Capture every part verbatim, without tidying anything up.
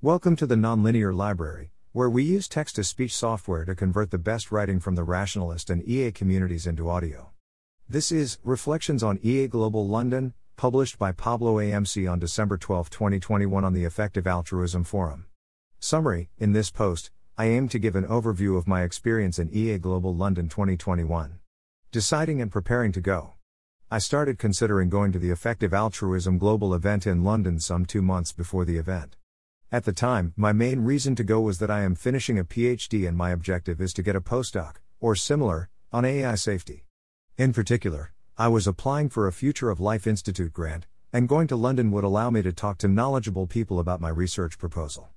Welcome to the Nonlinear Library, where we use text-to-speech software to convert the best writing from the Rationalist and E A communities into audio. This is Reflections on E A Global London, published by Pablo A M C on December twelfth, twenty twenty-one on the Effective Altruism Forum. Summary: in this post, I aim to give an overview of my experience in E A Global London twenty twenty-one. Deciding and preparing to go. I started considering going to the Effective Altruism Global event in London some two months before the event. At the time, my main reason to go was that I am finishing a PhD and my objective is to get a postdoc, or similar, on A I safety. In particular, I was applying for a Future of Life Institute grant, and going to London would allow me to talk to knowledgeable people about my research proposal.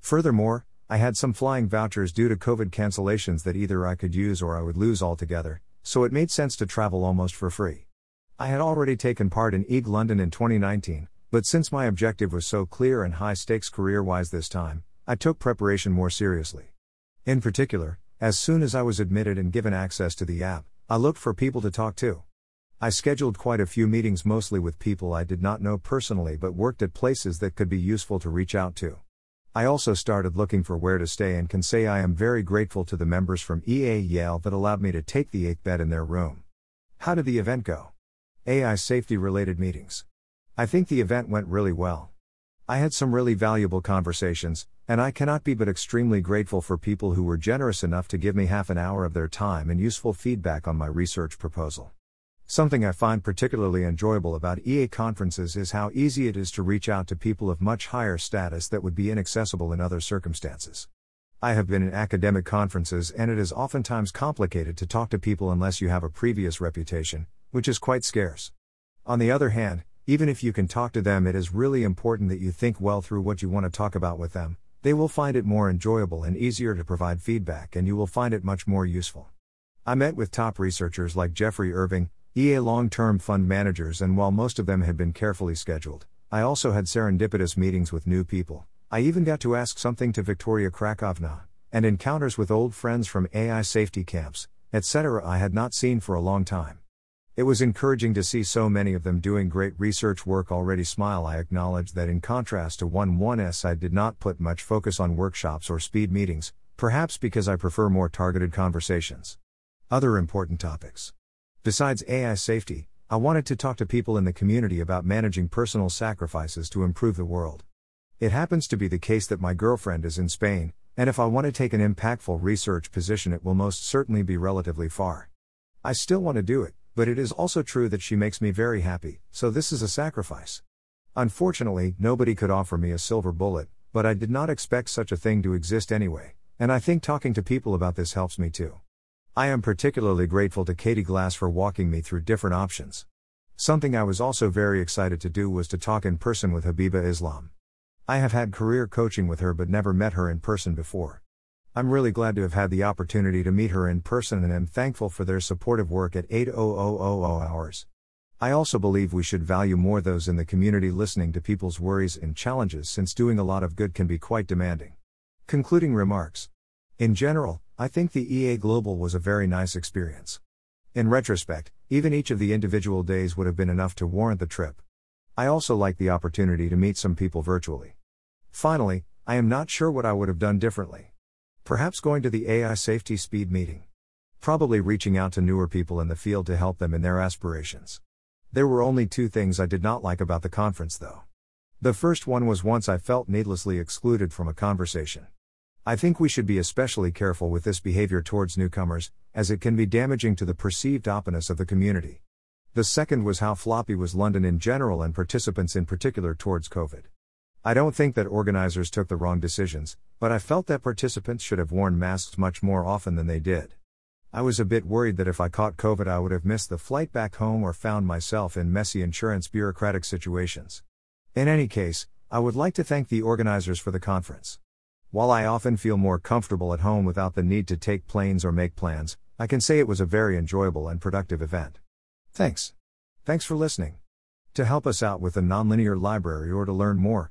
Furthermore, I had some flying vouchers due to COVID cancellations that either I could use or I would lose altogether, so it made sense to travel almost for free. I had already taken part in E A London in twenty nineteen, but since my objective was so clear and high-stakes career-wise this time, I took preparation more seriously. In particular, as soon as I was admitted and given access to the app, I looked for people to talk to. I scheduled quite a few meetings, mostly with people I did not know personally but worked at places that could be useful to reach out to. I also started looking for where to stay and can say I am very grateful to the members from E A Yale that allowed me to take the eighth bed in their room. How did the event go? A I safety-related meetings. I think the event went really well. I had some really valuable conversations, and I cannot be but extremely grateful for people who were generous enough to give me half an hour of their time and useful feedback on my research proposal. Something I find particularly enjoyable about E A conferences is how easy it is to reach out to people of much higher status that would be inaccessible in other circumstances. I have been in academic conferences and it is oftentimes complicated to talk to people unless you have a previous reputation, which is quite scarce. On the other hand, even if you can talk to them, it is really important that you think well through what you want to talk about with them. They will find it more enjoyable and easier to provide feedback, and you will find it much more useful. I met with top researchers like Geoffrey Irving, E A long-term fund managers, and while most of them had been carefully scheduled, I also had serendipitous meetings with new people. I even got to ask something to Victoria Krakovna, and encounters with old friends from A I safety camps, et cetera I had not seen for a long time. It was encouraging to see so many of them doing great research work already. Smile I acknowledge that in contrast to one one's I did not put much focus on workshops or speed meetings, perhaps because I prefer more targeted conversations. Other important topics. Besides A I safety, I wanted to talk to people in the community about managing personal sacrifices to improve the world. It happens to be the case that my girlfriend is in Spain, and if I want to take an impactful research position it will most certainly be relatively far. I still want to do it, but it is also true that she makes me very happy, so this is a sacrifice. Unfortunately, nobody could offer me a silver bullet, but I did not expect such a thing to exist anyway, and I think talking to people about this helps me too. I am particularly grateful to Katie Glass for walking me through different options. Something I was also very excited to do was to talk in person with Habiba Islam. I have had career coaching with her but never met her in person before. I'm really glad to have had the opportunity to meet her in person and am thankful for their supportive work at eight thousand hours. I also believe we should value more those in the community listening to people's worries and challenges, since doing a lot of good can be quite demanding. Concluding remarks. In general, I think the E A Global was a very nice experience. In retrospect, even each of the individual days would have been enough to warrant the trip. I also liked the opportunity to meet some people virtually. Finally, I am not sure what I would have done differently. Perhaps going to the A I safety speed meeting. Probably reaching out to newer people in the field to help them in their aspirations. There were only two things I did not like about the conference though. The first one was once I felt needlessly excluded from a conversation. I think we should be especially careful with this behavior towards newcomers, as it can be damaging to the perceived openness of the community. The second was how floppy was London in general and participants in particular towards COVID. I don't think that organizers took the wrong decisions, but I felt that participants should have worn masks much more often than they did. I was a bit worried that if I caught COVID I would have missed the flight back home or found myself in messy insurance bureaucratic situations. In any case, I would like to thank the organizers for the conference. While I often feel more comfortable at home without the need to take planes or make plans, I can say it was a very enjoyable and productive event. Thanks. Thanks for listening. To help us out with the Nonlinear Library or to learn more,